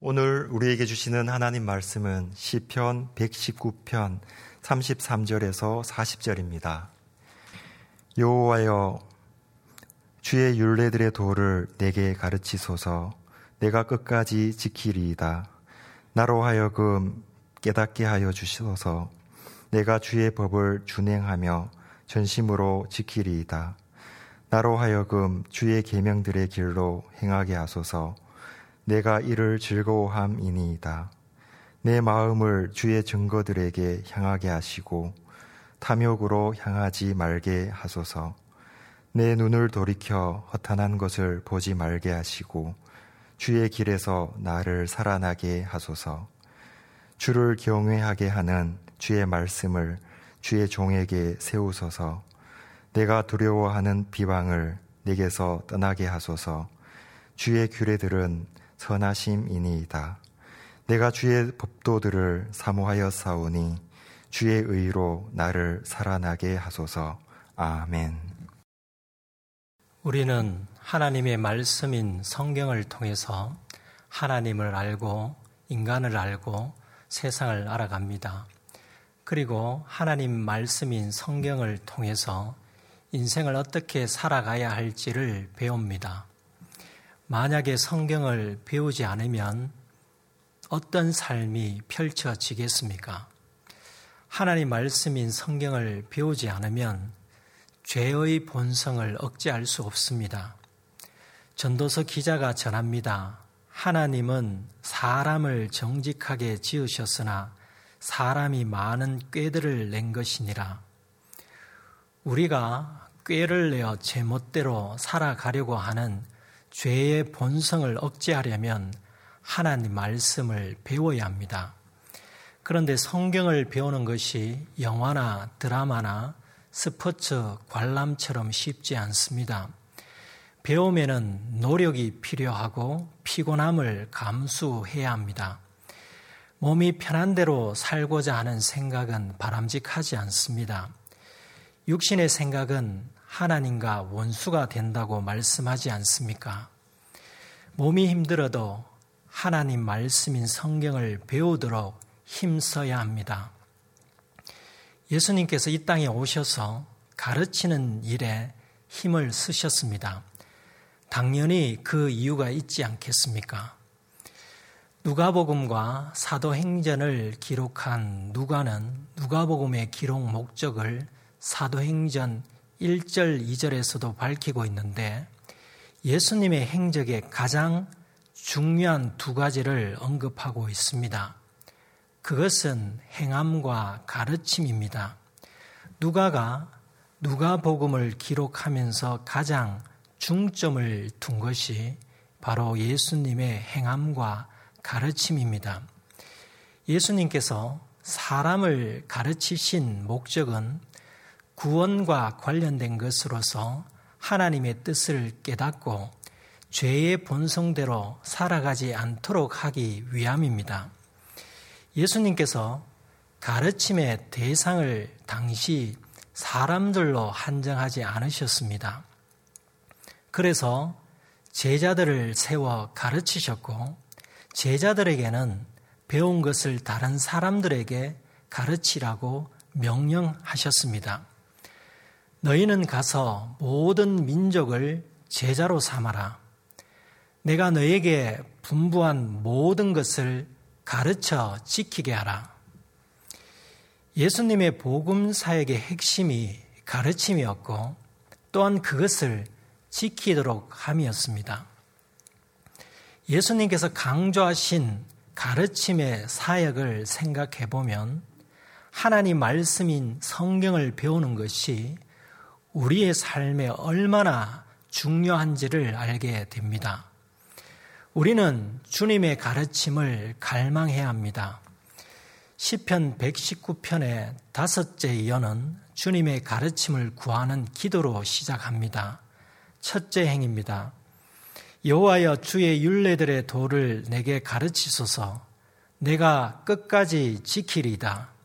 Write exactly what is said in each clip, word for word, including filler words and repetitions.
오늘 우리에게 주시는 하나님 말씀은 시편 백십구 편 삼십삼 절에서 사십 절입니다. 여호와여, 주의 율례들의 도를 내게 가르치소서. 내가 끝까지 지키리이다. 나로 하여금 깨닫게 하여 주시소서. 내가 주의 법을 준행하며 전심으로 지키리이다. 나로 하여금 주의 계명들의 길로 행하게 하소서. 내가 이를 즐거워함이니이다. 내 마음을 주의 증거들에게 향하게 하시고 탐욕으로 향하지 말게 하소서. 내 눈을 돌이켜 허탄한 것을 보지 말게 하시고 주의 길에서 나를 살아나게 하소서. 주를 경외하게 하는 주의 말씀을 주의 종에게 세우소서. 내가 두려워하는 비방을 내게서 떠나게 하소서. 주의 규례들은 선하심이니이다. 내가 주의 법도들을 사모하여 싸우니 주의 의로 나를 살아나게 하소서. 아멘. 우리는 하나님의 말씀인 성경을 통해서 하나님을 알고 인간을 알고 세상을 알아갑니다. 그리고 하나님 말씀인 성경을 통해서 인생을 어떻게 살아가야 할지를 배웁니다. 만약에 성경을 배우지 않으면 어떤 삶이 펼쳐지겠습니까? 하나님 말씀인 성경을 배우지 않으면 죄의 본성을 억제할 수 없습니다. 전도서 기자가 전합니다. 하나님은 사람을 정직하게 지으셨으나 사람이 많은 꾀들을 낸 것이니라. 우리가 꾀를 내어 제멋대로 살아가려고 하는 죄의 본성을 억제하려면 하나님 말씀을 배워야 합니다. 그런데 성경을 배우는 것이 영화나 드라마나 스포츠 관람처럼 쉽지 않습니다. 배움에는 노력이 필요하고 피곤함을 감수해야 합니다. 몸이 편한 대로 살고자 하는 생각은 바람직하지 않습니다. 육신의 생각은 하나님과 원수가 된다고 말씀하지 않습니까? 몸이 힘들어도 하나님 말씀인 성경을 배우도록 힘써야 합니다. 예수님께서 이 땅에 오셔서 가르치는 일에 힘을 쓰셨습니다. 당연히 그 이유가 있지 않겠습니까? 누가복음과 사도행전을 기록한 누가는 누가복음의 기록 목적을 사도행전 일 절, 이 절에서도 밝히고 있는데 예수님의 행적에 가장 중요한 두 가지를 언급하고 있습니다. 그것은 행함과 가르침입니다. 누가가 누가복음을 기록하면서 가장 중점을 둔 것이 바로 예수님의 행함과 가르침입니다. 예수님께서 사람을 가르치신 목적은 구원과 관련된 것으로서 하나님의 뜻을 깨닫고 죄의 본성대로 살아가지 않도록 하기 위함입니다. 예수님께서 가르침의 대상을 당시 사람들로 한정하지 않으셨습니다. 그래서 제자들을 세워 가르치셨고 제자들에게는 배운 것을 다른 사람들에게 가르치라고 명령하셨습니다. 너희는 가서 모든 민족을 제자로 삼아라. 내가 너에게 분부한 모든 것을 가르쳐 지키게 하라. 예수님의 복음 사역의 핵심이 가르침이었고 또한 그것을 지키도록 함이었습니다. 예수님께서 강조하신 가르침의 사역을 생각해 보면 하나님 말씀인 성경을 배우는 것이 우리의 삶에 얼마나 중요한지를 알게 됩니다. 우리는 주님의 가르침을 갈망해야 합니다. 시편 백십구 편의 다섯째 이어는 주님의 가르침을 구하는 기도로 시작합니다. 첫째 행입니다. 여호와여, 주의 율례들의 도를 내게 가르치소서. 내가 끝까지 지키리이다.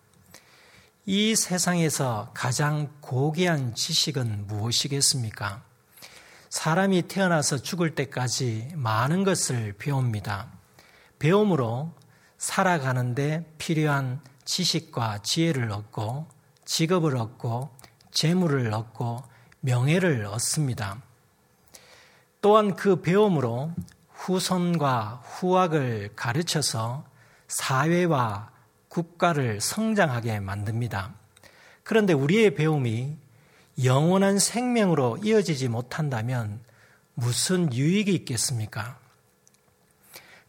이 세상에서 가장 고귀한 지식은 무엇이겠습니까? 사람이 태어나서 죽을 때까지 많은 것을 배웁니다. 배움으로 살아가는 데 필요한 지식과 지혜를 얻고 직업을 얻고 재물을 얻고 명예를 얻습니다. 또한 그 배움으로 후손과 후학을 가르쳐서 사회와 국가를 성장하게 만듭니다. 그런데 우리의 배움이 영원한 생명으로 이어지지 못한다면 무슨 유익이 있겠습니까?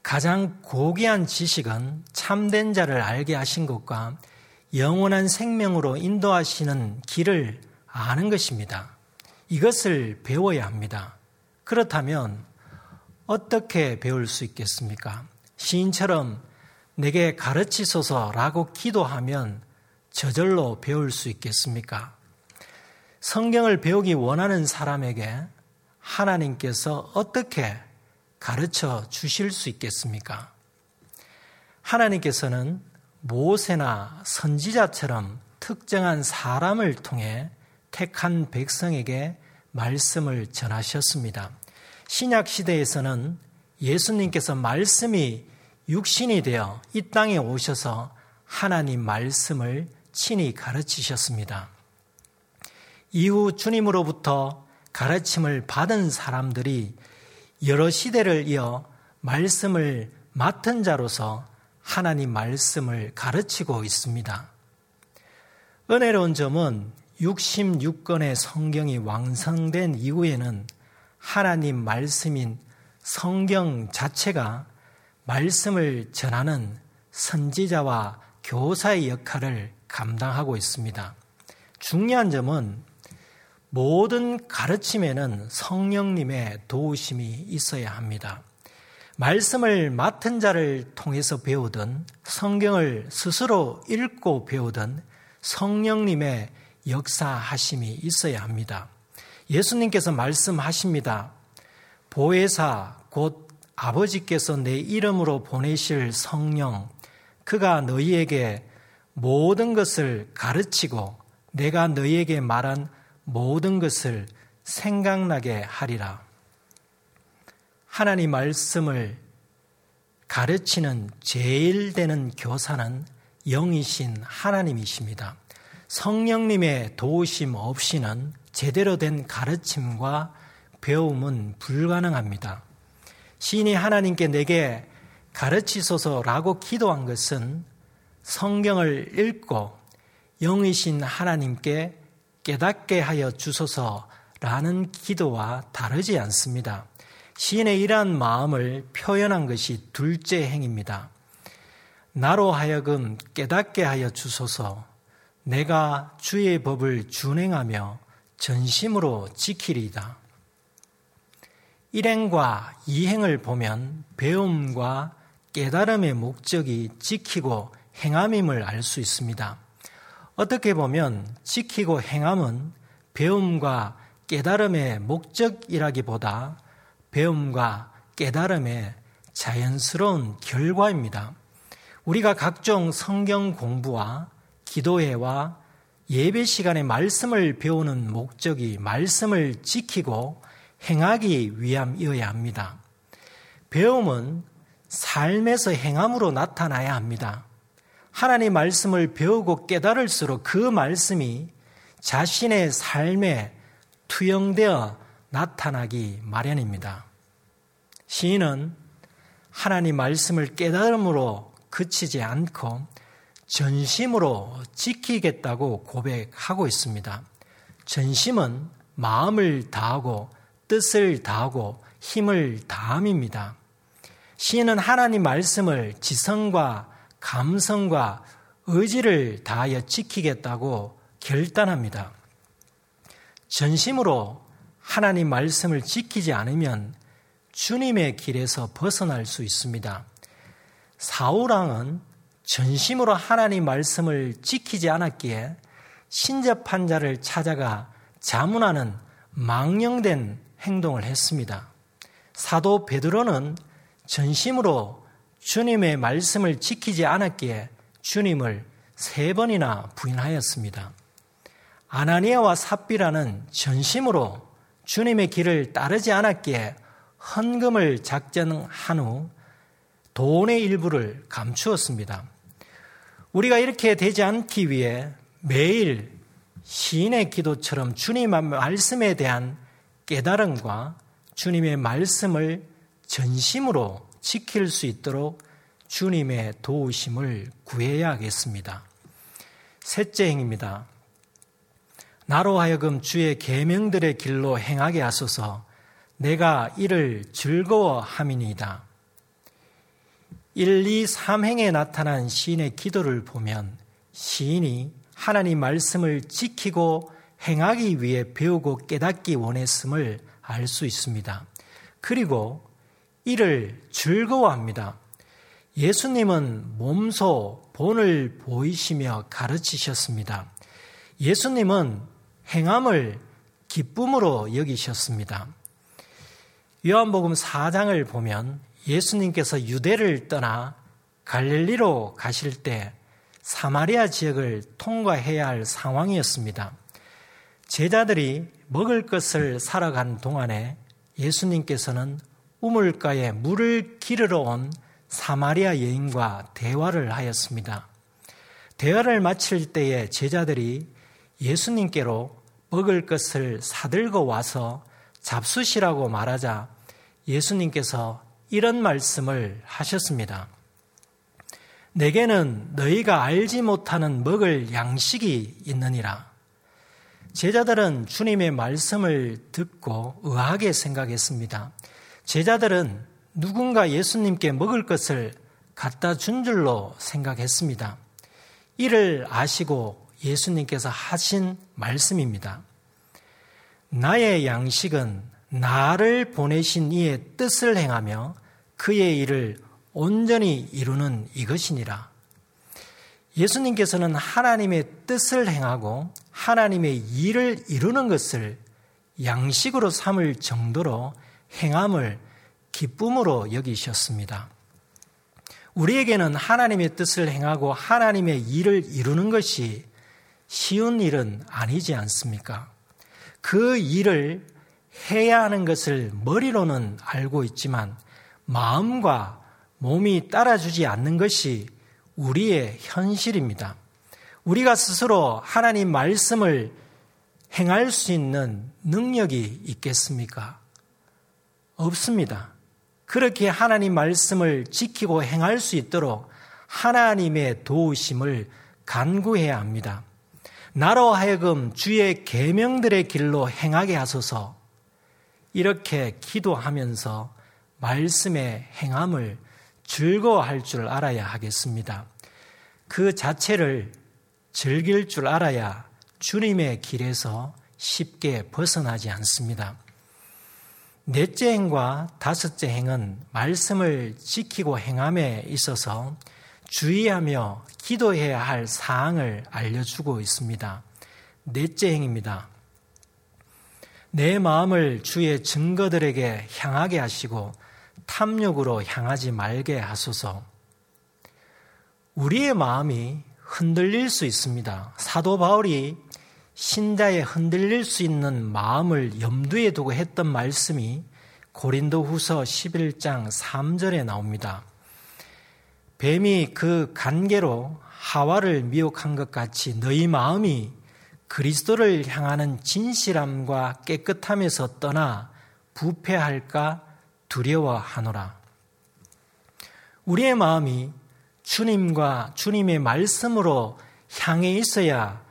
가장 고귀한 지식은 참된 자를 알게 하신 것과 영원한 생명으로 인도하시는 길을 아는 것입니다. 이것을 배워야 합니다. 그렇다면 어떻게 배울 수 있겠습니까? 시인처럼 내게 가르치소서라고 기도하면 저절로 배울 수 있겠습니까? 성경을 배우기 원하는 사람에게 하나님께서 어떻게 가르쳐 주실 수 있겠습니까? 하나님께서는 모세나 선지자처럼 특정한 사람을 통해 택한 백성에게 말씀을 전하셨습니다. 신약 시대에서는 예수님께서 말씀이 육신이 되어 이 땅에 오셔서 하나님 말씀을 친히 가르치셨습니다. 이후 주님으로부터 가르침을 받은 사람들이 여러 시대를 이어 말씀을 맡은 자로서 하나님 말씀을 가르치고 있습니다. 은혜로운 점은 육십육 권의 성경이 완성된 이후에는 하나님 말씀인 성경 자체가 말씀을 전하는 선지자와 교사의 역할을 감당하고 있습니다. 중요한 점은 모든 가르침에는 성령님의 도우심이 있어야 합니다. 말씀을 맡은 자를 통해서 배우든 성경을 스스로 읽고 배우든 성령님의 역사하심이 있어야 합니다. 예수님께서 말씀하십니다. 보혜사 곧 아버지께서 내 이름으로 보내실 성령, 그가 너희에게 모든 것을 가르치고 내가 너희에게 말한 모든 것을 생각나게 하리라. 하나님 말씀을 가르치는 제일 되는 교사는 영이신 하나님이십니다. 성령님의 도우심 없이는 제대로 된 가르침과 배움은 불가능합니다. 시인이 하나님께 내게 가르치소서라고 기도한 것은 성경을 읽고 영이신 하나님께 깨닫게 하여 주소서라는 기도와 다르지 않습니다. 시인의 이러한 마음을 표현한 것이 둘째 행입니다. 나로 하여금 깨닫게 하여 주소서, 내가 주의 법을 준행하며 전심으로 지키리이다. 일행과 이행을 보면 배움과 깨달음의 목적이 지키고 행함임을 알 수 있습니다. 어떻게 보면 지키고 행함은 배움과 깨달음의 목적이라기보다 배움과 깨달음의 자연스러운 결과입니다. 우리가 각종 성경 공부와 기도회와 예배 시간에 말씀을 배우는 목적이 말씀을 지키고 행하기 위함이어야 합니다. 배움은 삶에서 행함으로 나타나야 합니다. 하나님 말씀을 배우고 깨달을수록 그 말씀이 자신의 삶에 투영되어 나타나기 마련입니다. 시인은 하나님 말씀을 깨달음으로 그치지 않고 전심으로 지키겠다고 고백하고 있습니다. 전심은 마음을 다하고 뜻을 다하고 힘을 다함입니다. 시인은 하나님 말씀을 지성과 감성과 의지를 다하여 지키겠다고 결단합니다. 전심으로 하나님 말씀을 지키지 않으면 주님의 길에서 벗어날 수 있습니다. 사울왕은 전심으로 하나님 말씀을 지키지 않았기에 신접한 자를 찾아가 자문하는 망령된 행동을 했습니다. 사도 베드로는 전심으로 주님의 말씀을 지키지 않았기에 주님을 세 번이나 부인하였습니다. 아나니아와 삽비라는 전심으로 주님의 길을 따르지 않았기에 헌금을 작정한 후 돈의 일부를 감추었습니다. 우리가 이렇게 되지 않기 위해 매일 시인의 기도처럼 주님의 말씀에 대한 깨달음과 주님의 말씀을 전심으로 지킬 수 있도록 주님의 도우심을 구해야겠습니다. 셋째 행입니다. 나로 하여금 주의 계명들의 길로 행하게 하소서. 내가 이를 즐거워함이니이다. 일, 이, 삼 행에 나타난 시인의 기도를 보면 시인이 하나님 말씀을 지키고 행하기 위해 배우고 깨닫기 원했음을 알 수 있습니다. 그리고 이를 즐거워합니다. 예수님은 몸소 본을 보이시며 가르치셨습니다. 예수님은 행함을 기쁨으로 여기셨습니다. 요한복음 사 장을 보면 예수님께서 유대를 떠나 갈릴리로 가실 때 사마리아 지역을 통과해야 할 상황이었습니다. 제자들이 먹을 것을 사러 간 동안에 예수님께서는 우물가에 물을 기르러 온 사마리아 여인과 대화를 하였습니다. 대화를 마칠 때에 제자들이 예수님께로 먹을 것을 사들고 와서 잡수시라고 말하자 예수님께서 이런 말씀을 하셨습니다. 내게는 너희가 알지 못하는 먹을 양식이 있느니라. 제자들은 주님의 말씀을 듣고 의아하게 생각했습니다. 제자들은 누군가 예수님께 먹을 것을 갖다 준 줄로 생각했습니다. 이를 아시고 예수님께서 하신 말씀입니다. 나의 양식은 나를 보내신 이의 뜻을 행하며 그의 일을 온전히 이루는 이것이니라. 예수님께서는 하나님의 뜻을 행하고 하나님의 일을 이루는 것을 양식으로 삼을 정도로 행함을 기쁨으로 여기셨습니다. 우리에게는 하나님의 뜻을 행하고 하나님의 일을 이루는 것이 쉬운 일은 아니지 않습니까? 그 일을 해야 하는 것을 머리로는 알고 있지만 마음과 몸이 따라주지 않는 것이 우리의 현실입니다. 우리가 스스로 하나님 말씀을 행할 수 있는 능력이 있겠습니까? 없습니다. 그렇게 하나님 말씀을 지키고 행할 수 있도록 하나님의 도우심을 간구해야 합니다. 나로 하여금 주의 계명들의 길로 행하게 하소서. 이렇게 기도하면서 말씀의 행함을 즐거워할 줄 알아야 하겠습니다. 그 자체를 즐길 줄 알아야 주님의 길에서 쉽게 벗어나지 않습니다. 넷째 행과 다섯째 행은 말씀을 지키고 행함에 있어서 주의하며 기도해야 할 사항을 알려주고 있습니다. 넷째 행입니다. 내 마음을 주의 증거들에게 향하게 하시고 탐욕으로 향하지 말게 하소서. 우리의 마음이 흔들릴 수 있습니다. 사도 바울이 신자의 흔들릴 수 있는 마음을 염두에 두고 했던 말씀이 고린도후서 십일 장 삼 절에 나옵니다. 뱀이 그 간계로 하와를 미혹한 것 같이 너희 마음이 그리스도를 향하는 진실함과 깨끗함에서 떠나 부패할까 두려워하노라. 우리의 마음이 주님과 주님의 말씀으로 향해 있어야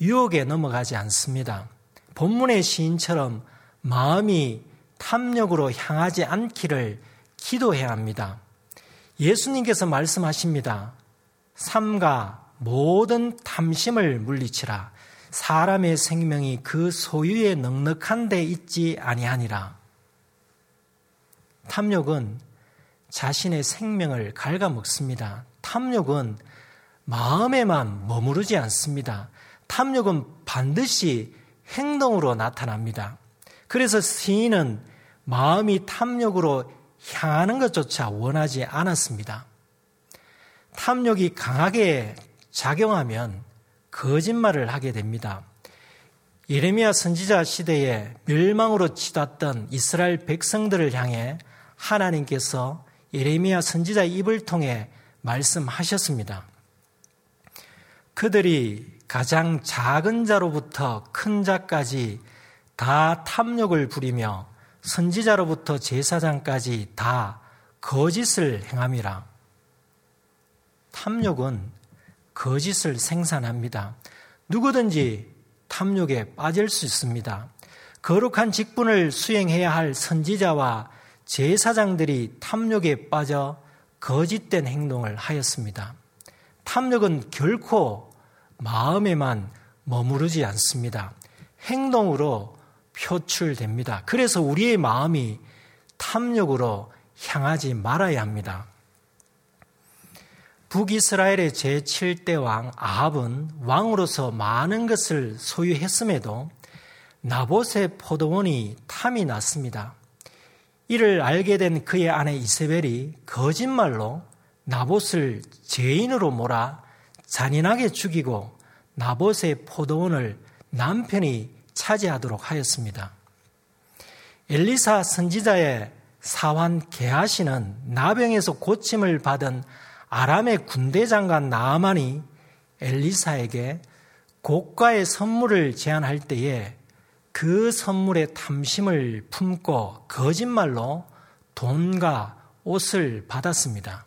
유혹에 넘어가지 않습니다. 본문의 시인처럼 마음이 탐욕으로 향하지 않기를 기도해야 합니다. 예수님께서 말씀하십니다. 삼가 모든 탐심을 물리치라. 사람의 생명이 그 소유에 넉넉한 데 있지 아니하니라. 탐욕은 자신의 생명을 갉아먹습니다. 탐욕은 마음에만 머무르지 않습니다. 탐욕은 반드시 행동으로 나타납니다. 그래서 시인은 마음이 탐욕으로 향하는 것조차 원하지 않았습니다. 탐욕이 강하게 작용하면 거짓말을 하게 됩니다. 예레미야 선지자 시대에 멸망으로 치닫던 이스라엘 백성들을 향해 하나님께서 예레미야 선지자의 입을 통해 말씀하셨습니다. 그들이 가장 작은 자로부터 큰 자까지 다 탐욕을 부리며 선지자로부터 제사장까지 다 거짓을 행함이라. 탐욕은 거짓을 생산합니다. 누구든지 탐욕에 빠질 수 있습니다. 거룩한 직분을 수행해야 할 선지자와 제사장들이 탐욕에 빠져 거짓된 행동을 하였습니다. 탐욕은 결코 마음에만 머무르지 않습니다. 행동으로 표출됩니다. 그래서 우리의 마음이 탐욕으로 향하지 말아야 합니다. 북이스라엘의 제칠 대 왕 아합은 왕으로서 많은 것을 소유했음에도 나봇의 포도원이 탐이 났습니다. 이를 알게 된 그의 아내 이세벨이 거짓말로 나봇을 죄인으로 몰아 잔인하게 죽이고 나봇의 포도원을 남편이 차지하도록 하였습니다. 엘리사 선지자의 사환 게하시는 나병에서 고침을 받은 아람의 군대장관 나아만이 엘리사에게 고가의 선물을 제안할 때에 그 선물에 탐심을 품고 거짓말로 돈과 옷을 받았습니다.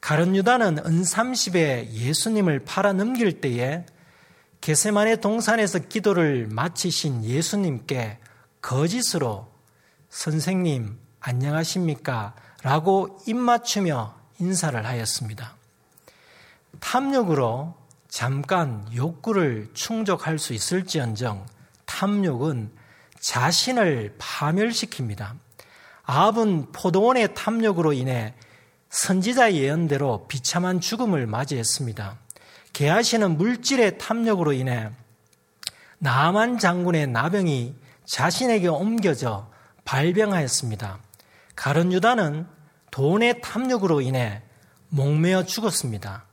가룟유다는 은삼십에 예수님을 팔아넘길 때에 겟세마네 동산에서 기도를 마치신 예수님께 거짓으로 선생님 안녕하십니까? 라고 입맞추며 인사를 하였습니다. 탐욕으로 잠깐 욕구를 충족할 수 있을지언정 탐욕은 자신을 파멸시킵니다. 아합은 포도원의 탐욕으로 인해 선지자의 예언대로 비참한 죽음을 맞이했습니다. 게하시는 물질의 탐욕으로 인해 나아만 장군의 나병이 자신에게 옮겨져 발병하였습니다. 가룟유다는 돈의 탐욕으로 인해 목매어 죽었습니다.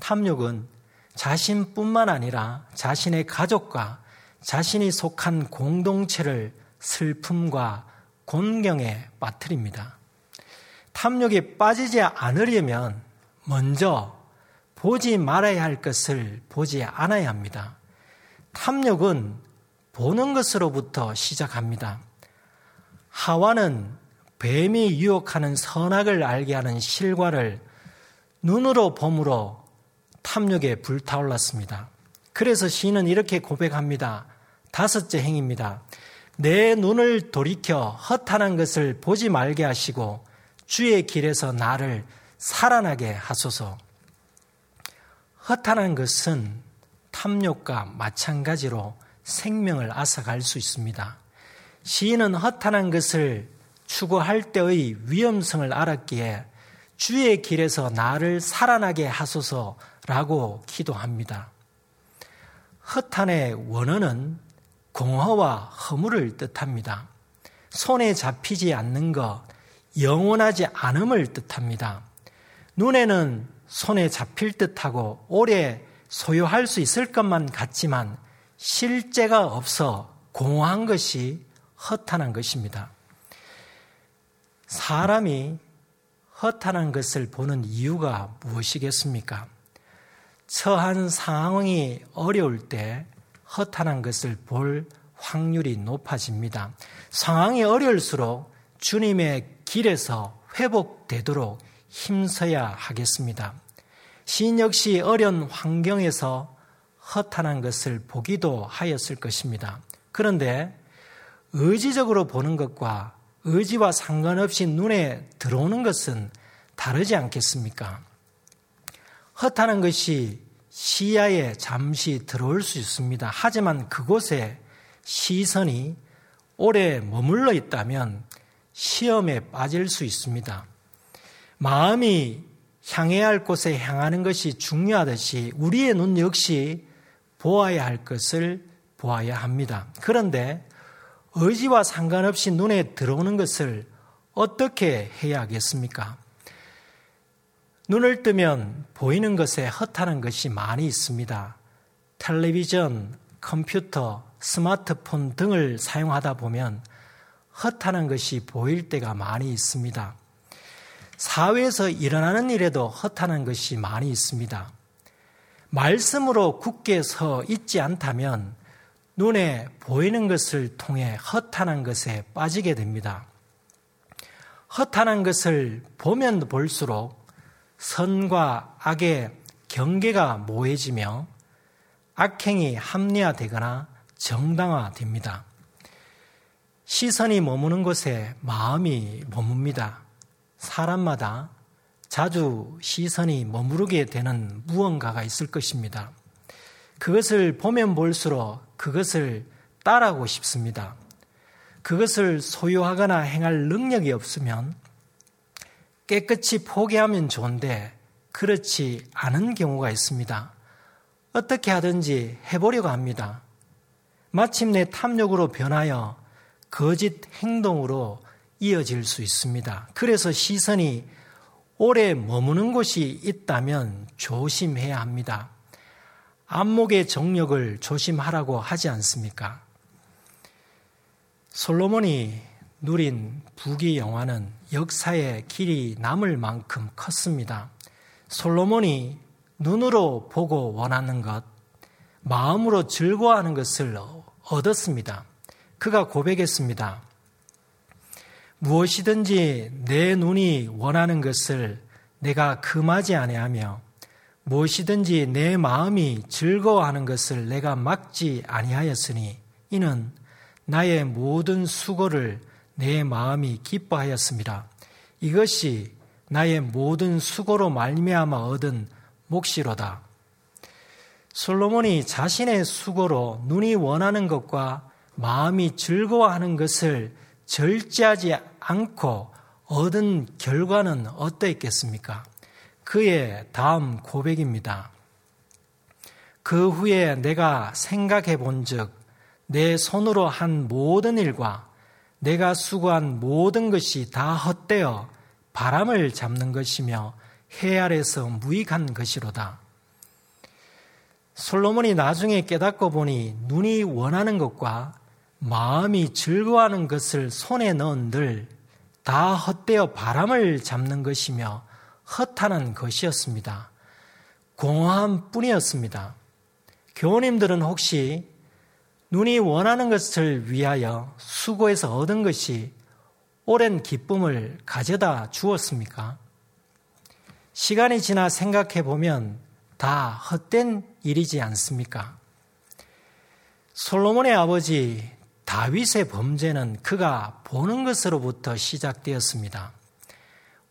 탐욕은 자신뿐만 아니라 자신의 가족과 자신이 속한 공동체를 슬픔과 곤경에 빠뜨립니다. 탐욕에 빠지지 않으려면 먼저 보지 말아야 할 것을 보지 않아야 합니다. 탐욕은 보는 것으로부터 시작합니다. 하와는 뱀이 유혹하는 선악을 알게 하는 실과를 눈으로 봄으로 탐욕에 불타올랐습니다. 그래서 시인은 이렇게 고백합니다. 다섯째 행입니다. 내 눈을 돌이켜 허탄한 것을 보지 말게 하시고 주의 길에서 나를 살아나게 하소서. 허탄한 것은 탐욕과 마찬가지로 생명을 앗아갈 수 있습니다. 시인은 허탄한 것을 추구할 때의 위험성을 알았기에 주의 길에서 나를 살아나게 하소서라고 기도합니다. 허탄의 원어는 공허와 허물을 뜻합니다. 손에 잡히지 않는 것, 영원하지 않음을 뜻합니다. 눈에는 손에 잡힐 듯하고 오래 소유할 수 있을 것만 같지만 실제가 없어 공허한 것이 허탄한 것입니다. 사람이 허탄한 것을 보는 이유가 무엇이겠습니까? 처한 상황이 어려울 때 허탄한 것을 볼 확률이 높아집니다. 상황이 어려울수록 주님의 길에서 회복되도록 힘써야 하겠습니다. 시인 역시 어려운 환경에서 허탄한 것을 보기도 하였을 것입니다. 그런데 의지적으로 보는 것과 의지와 상관없이 눈에 들어오는 것은 다르지 않겠습니까? 허탄한 것이 시야에 잠시 들어올 수 있습니다. 하지만 그곳에 시선이 오래 머물러 있다면 시험에 빠질 수 있습니다. 마음이 향해야 할 곳에 향하는 것이 중요하듯이 우리의 눈 역시 보아야 할 것을 보아야 합니다. 그런데 의지와 상관없이 눈에 들어오는 것을 어떻게 해야 하겠습니까? 눈을 뜨면 보이는 것에 허탄한 것이 많이 있습니다. 텔레비전, 컴퓨터, 스마트폰 등을 사용하다 보면 허탄한 것이 보일 때가 많이 있습니다. 사회에서 일어나는 일에도 허탄한 것이 많이 있습니다. 말씀으로 굳게 서 있지 않다면 눈에 보이는 것을 통해 허탄한 것에 빠지게 됩니다. 허탄한 것을 보면 볼수록 선과 악의 경계가 모호해지며 악행이 합리화되거나 정당화됩니다. 시선이 머무는 곳에 마음이 머뭅니다. 사람마다 자주 시선이 머무르게 되는 무언가가 있을 것입니다. 그것을 보면 볼수록 그것을 따라하고 싶습니다. 그것을 소유하거나 행할 능력이 없으면 깨끗이 포기하면 좋은데 그렇지 않은 경우가 있습니다. 어떻게 하든지 해보려고 합니다. 마침내 탐욕으로 변하여 거짓 행동으로 이어질 수 있습니다. 그래서 시선이 오래 머무는 곳이 있다면 조심해야 합니다. 안목의 정력을 조심하라고 하지 않습니까? 솔로몬이 누린 부귀 영화는 역사의 길이 남을 만큼 컸습니다. 솔로몬이 눈으로 보고 원하는 것, 마음으로 즐거워하는 것을 얻었습니다. 그가 고백했습니다. 무엇이든지 내 눈이 원하는 것을 내가 금하지 아니하며 무엇이든지 내 마음이 즐거워하는 것을 내가 막지 아니하였으니 이는 나의 모든 수고를 내 마음이 기뻐하였습니다. 이것이 나의 모든 수고로 말미암아 얻은 몫이로다. 솔로몬이 자신의 수고로 눈이 원하는 것과 마음이 즐거워하는 것을 절제하지 않고 얻은 결과는 어떠했겠습니까? 그의 다음 고백입니다. 그 후에 내가 생각해 본즉 내 손으로 한 모든 일과 내가 수고한 모든 것이 다 헛되어 바람을 잡는 것이며 해 아래서 무익한 것이로다. 솔로몬이 나중에 깨닫고 보니 눈이 원하는 것과 마음이 즐거워하는 것을 손에 넣은들 다 헛되어 바람을 잡는 것이며 허탄한 것이었습니다. 공허함 뿐이었습니다. 교우님들은 혹시 눈이 원하는 것을 위하여 수고해서 얻은 것이 오랜 기쁨을 가져다 주었습니까? 시간이 지나 생각해 보면 다 헛된 일이지 않습니까? 솔로몬의 아버지 다윗의 범죄는 그가 보는 것으로부터 시작되었습니다.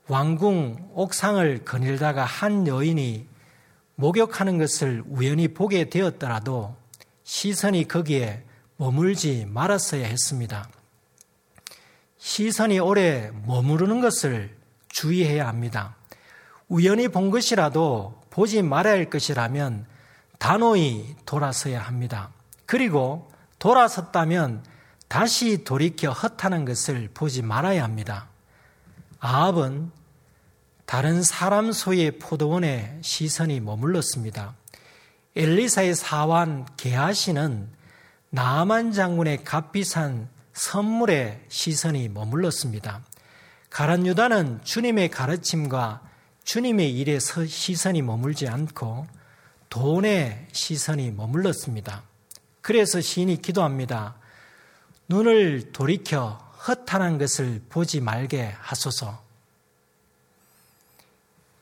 왕궁 옥상을 거닐다가 한 여인이 목욕하는 것을 우연히 보게 되었더라도 시선이 거기에 머물지 말았어야 했습니다. 시선이 오래 머무르는 것을 주의해야 합니다. 우연히 본 것이라도 보지 말아야 할 것이라면 단호히 돌아서야 합니다. 그리고 돌아섰다면 다시 돌이켜 허탄한 것을 보지 말아야 합니다. 아합은 다른 사람 소유의 포도원에 시선이 머물렀습니다. 엘리사의 사환 게하시는 나아만 장군의 값비싼 선물에 시선이 머물렀습니다. 가룟 유다는 주님의 가르침과 주님의 일에 시선이 머물지 않고 돈에 시선이 머물렀습니다. 그래서 시인이 기도합니다. 눈을 돌이켜 허탄한 것을 보지 말게 하소서.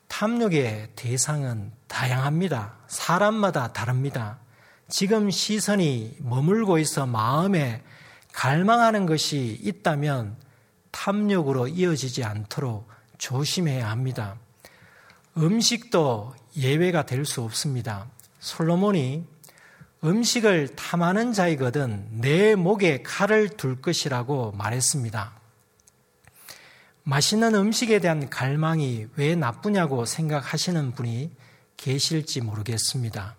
탐욕의 대상은 다양합니다. 사람마다 다릅니다. 지금 시선이 머물고 있어 마음에 갈망하는 것이 있다면 탐욕으로 이어지지 않도록 조심해야 합니다. 음식도 예외가 될 수 없습니다. 솔로몬이 음식을 탐하는 자이거든 내 목에 칼을 둘 것이라고 말했습니다. 맛있는 음식에 대한 갈망이 왜 나쁘냐고 생각하시는 분이 계실지 모르겠습니다.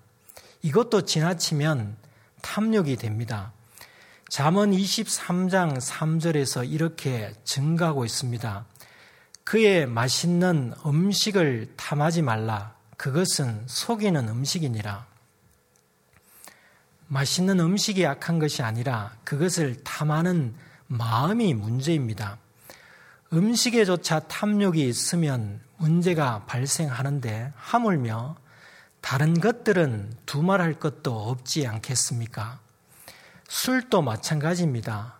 이것도 지나치면 탐욕이 됩니다. 잠언 이십삼 장 삼 절에서 이렇게 증가하고 있습니다. 그의 맛있는 음식을 탐하지 말라. 그것은 속이는 음식이니라. 맛있는 음식이 악한 것이 아니라 그것을 탐하는 마음이 문제입니다. 음식에조차 탐욕이 있으면 문제가 발생하는데 하물며 다른 것들은 두말할 것도 없지 않겠습니까? 술도 마찬가지입니다.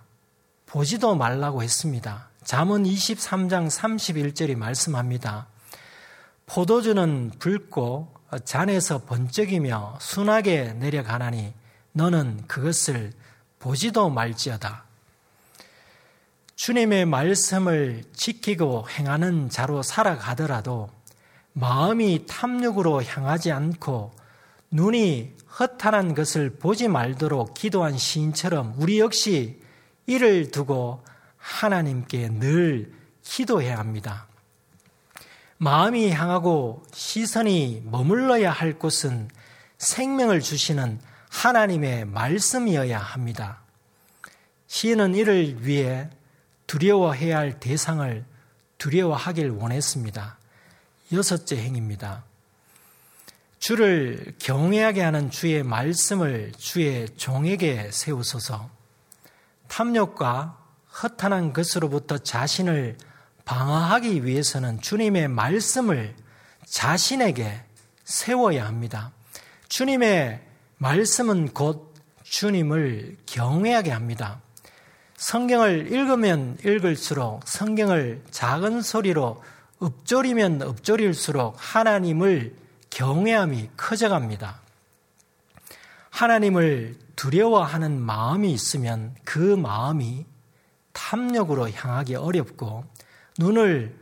보지도 말라고 했습니다. 잠언 이십삼 장 삼십일 절이 말씀합니다. 포도주는 붉고 잔에서 번쩍이며 순하게 내려가나니 너는 그것을 보지도 말지어다. 주님의 말씀을 지키고 행하는 자로 살아가더라도 마음이 탐욕으로 향하지 않고 눈이 허탈한 것을 보지 말도록 기도한 시인처럼 우리 역시 이를 두고 하나님께 늘 기도해야 합니다. 마음이 향하고 시선이 머물러야 할 곳은 생명을 주시는 하나님의 말씀이어야 합니다. 시인은 이를 위해 두려워해야 할 대상을 두려워하길 원했습니다. 여섯째 행입니다. 주를 경외하게 하는 주의 말씀을 주의 종에게 세우소서. 탐욕과 허탄한 것으로부터 자신을 방어하기 위해서는 주님의 말씀을 자신에게 세워야 합니다. 주님의 말씀은 곧 주님을 경외하게 합니다. 성경을 읽으면 읽을수록, 성경을 작은 소리로 읊조리면 읊조릴수록 하나님을 경외함이 커져갑니다. 하나님을 두려워하는 마음이 있으면 그 마음이 탐욕으로 향하기 어렵고 눈을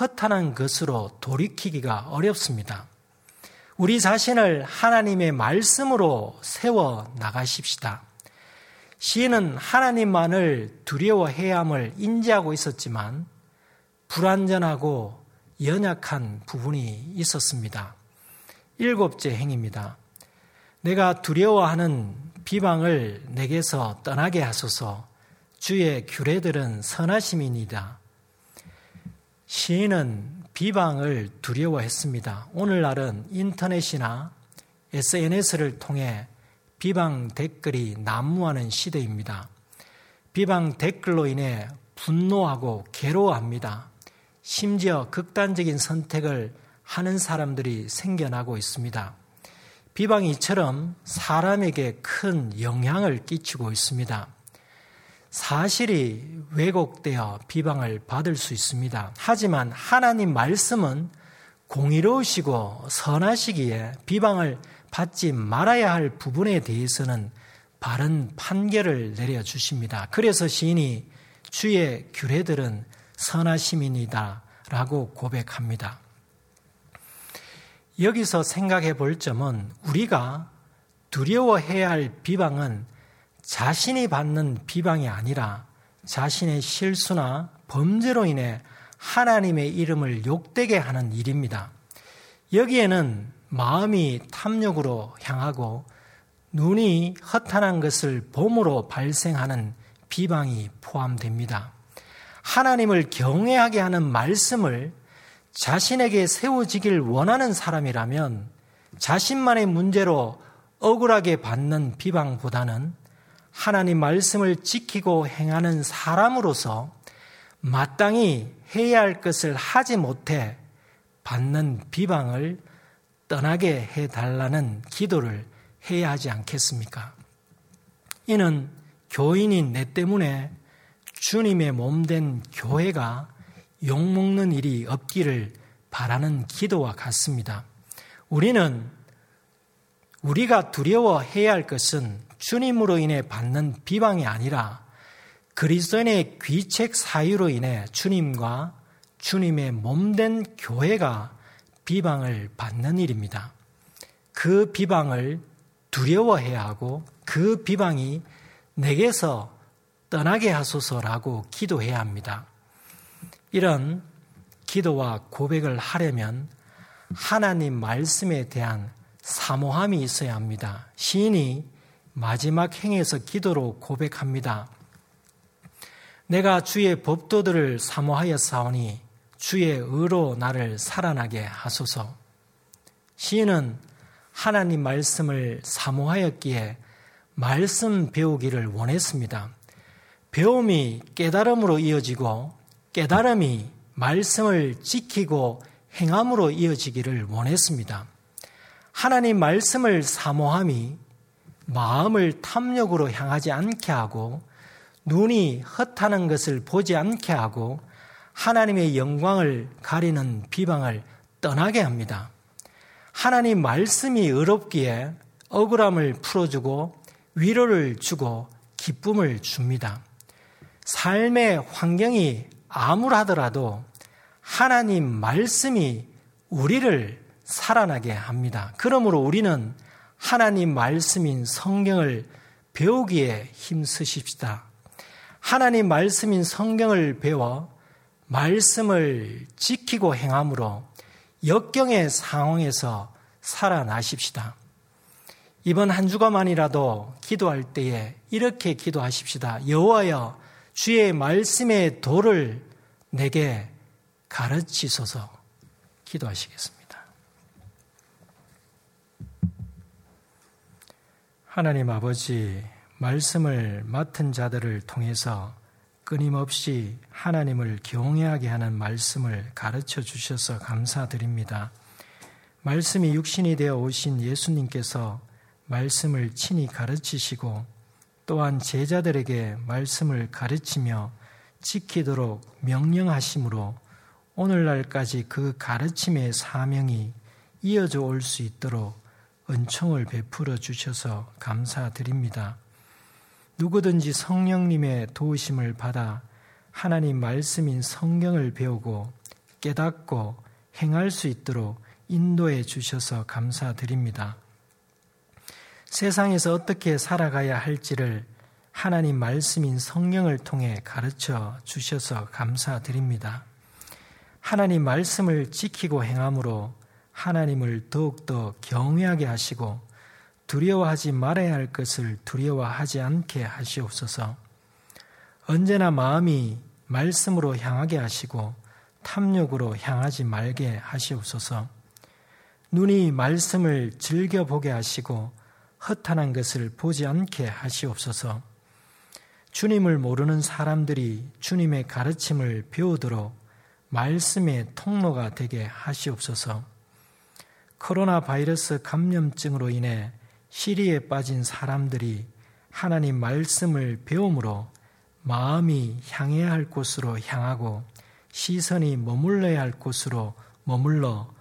허탄한 것으로 돌이키기가 어렵습니다. 우리 자신을 하나님의 말씀으로 세워 나가십시다. 시인은 하나님만을 두려워해야 함을 인지하고 있었지만 불완전하고 연약한 부분이 있었습니다. 일곱째 행위입니다. 내가 두려워하는 비방을 내게서 떠나게 하소서. 주의 규례들은 선하심이니이다. 시인은 비방을 두려워했습니다. 오늘날은 인터넷이나 에스엔에스를 통해 비방 댓글이 난무하는 시대입니다. 비방 댓글로 인해 분노하고 괴로워합니다. 심지어 극단적인 선택을 하는 사람들이 생겨나고 있습니다. 비방이 이처럼 사람에게 큰 영향을 끼치고 있습니다. 사실이 왜곡되어 비방을 받을 수 있습니다. 하지만 하나님 말씀은 공의로우시고 선하시기에 비방을 받지 말아야 할 부분에 대해서는 바른 판결을 내려주십니다. 그래서 시인이 주의 규례들은 선하심이니이다 라고 고백합니다. 여기서 생각해 볼 점은 우리가 두려워해야 할 비방은 자신이 받는 비방이 아니라 자신의 실수나 범죄로 인해 하나님의 이름을 욕되게 하는 일입니다. 여기에는 마음이 탐욕으로 향하고 눈이 허탄한 것을 봄으로 발생하는 비방이 포함됩니다. 하나님을 경외하게 하는 말씀을 자신에게 세워지길 원하는 사람이라면 자신만의 문제로 억울하게 받는 비방보다는 하나님 말씀을 지키고 행하는 사람으로서 마땅히 해야 할 것을 하지 못해 받는 비방을 떠나게 해달라는 기도를 해야 하지 않겠습니까? 이는 교인인 내 때문에 주님의 몸된 교회가 욕먹는 일이 없기를 바라는 기도와 같습니다. 우리는 우리가 두려워해야 할 것은 주님으로 인해 받는 비방이 아니라 그리스도인의 귀책 사유로 인해 주님과 주님의 몸된 교회가 비방을 받는 일입니다. 그 비방을 두려워해야 하고 그 비방이 내게서 떠나게 하소서라고 기도해야 합니다. 이런 기도와 고백을 하려면 하나님 말씀에 대한 사모함이 있어야 합니다. 시인이 마지막 행에서 기도로 고백합니다. 내가 주의 법도들을 사모하여 사오니 주의 의로 나를 살아나게 하소서. 시인은 하나님 말씀을 사모하였기에 말씀 배우기를 원했습니다. 배움이 깨달음으로 이어지고 깨달음이 말씀을 지키고 행함으로 이어지기를 원했습니다. 하나님 말씀을 사모함이 마음을 탐욕으로 향하지 않게 하고 눈이 헛하는 것을 보지 않게 하고 하나님의 영광을 가리는 비방을 떠나게 합니다. 하나님 말씀이 의롭기에 억울함을 풀어주고 위로를 주고 기쁨을 줍니다. 삶의 환경이 암울하더라도 하나님 말씀이 우리를 살아나게 합니다. 그러므로 우리는 하나님 말씀인 성경을 배우기에 힘쓰십시다. 하나님 말씀인 성경을 배워 말씀을 지키고 행함으로 역경의 상황에서 살아나십시다. 이번 한 주간만이라도 기도할 때에 이렇게 기도하십시다. 여호와여, 주의 말씀의 도를 내게 가르치소서. 기도하시겠습니다. 하나님 아버지, 말씀을 맡은 자들을 통해서 끊임없이 하나님을 경외하게 하는 말씀을 가르쳐 주셔서 감사드립니다. 말씀이 육신이 되어 오신 예수님께서 말씀을 친히 가르치시고 또한 제자들에게 말씀을 가르치며 지키도록 명령하심으로 오늘날까지 그 가르침의 사명이 이어져 올 수 있도록 은총을 베풀어 주셔서 감사드립니다. 누구든지 성령님의 도우심을 받아 하나님 말씀인 성경을 배우고 깨닫고 행할 수 있도록 인도해 주셔서 감사드립니다. 세상에서 어떻게 살아가야 할지를 하나님 말씀인 성경을 통해 가르쳐 주셔서 감사드립니다. 하나님 말씀을 지키고 행함으로 하나님을 더욱더 경외하게 하시고 두려워하지 말아야 할 것을 두려워하지 않게 하시옵소서. 언제나 마음이 말씀으로 향하게 하시고 탐욕으로 향하지 말게 하시옵소서. 눈이 말씀을 즐겨보게 하시고 허탄한 것을 보지 않게 하시옵소서. 주님을 모르는 사람들이 주님의 가르침을 배우도록 말씀의 통로가 되게 하시옵소서. 코로나 바이러스 감염증으로 인해 시리에 빠진 사람들이 하나님 말씀을 배움으로 마음이 향해야 할 곳으로 향하고 시선이 머물러야 할 곳으로 머물러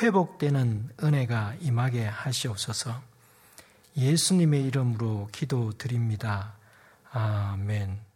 회복되는 은혜가 임하게 하시옵소서. 예수님의 이름으로 기도드립니다. 아멘.